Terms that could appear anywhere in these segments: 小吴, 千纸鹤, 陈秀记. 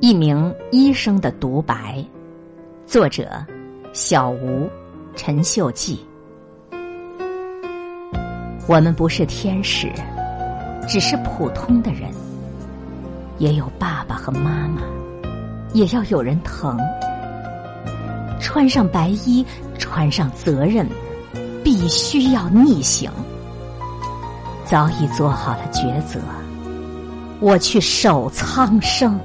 一名医生的独白，作者小吴，陈秀记。我们不是天使，只是普通的人，也有爸爸和妈妈，也要有人疼。穿上白衣，穿上责任，必须要逆行。早已做好了抉择，我去守苍生。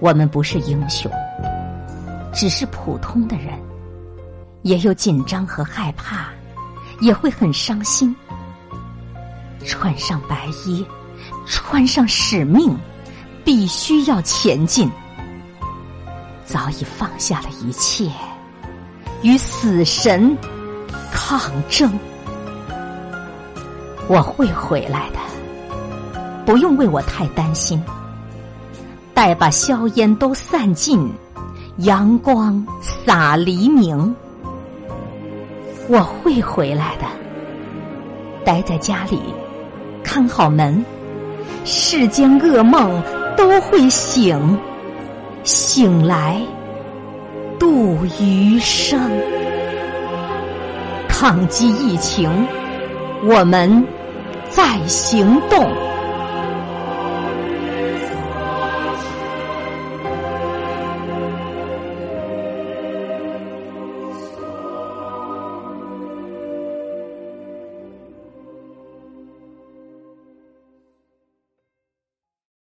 我们不是英雄，只是普通的人，也有紧张和害怕，也会很伤心。穿上白衣，穿上使命，必须要前进。早已放下了一切，与死神抗争。我会回来的，不用为我太担心。待把硝烟都散尽，阳光洒黎明。我会回来的，待在家里看好门，世间噩梦都会醒，醒来度余生。抗击疫情，我们在行动。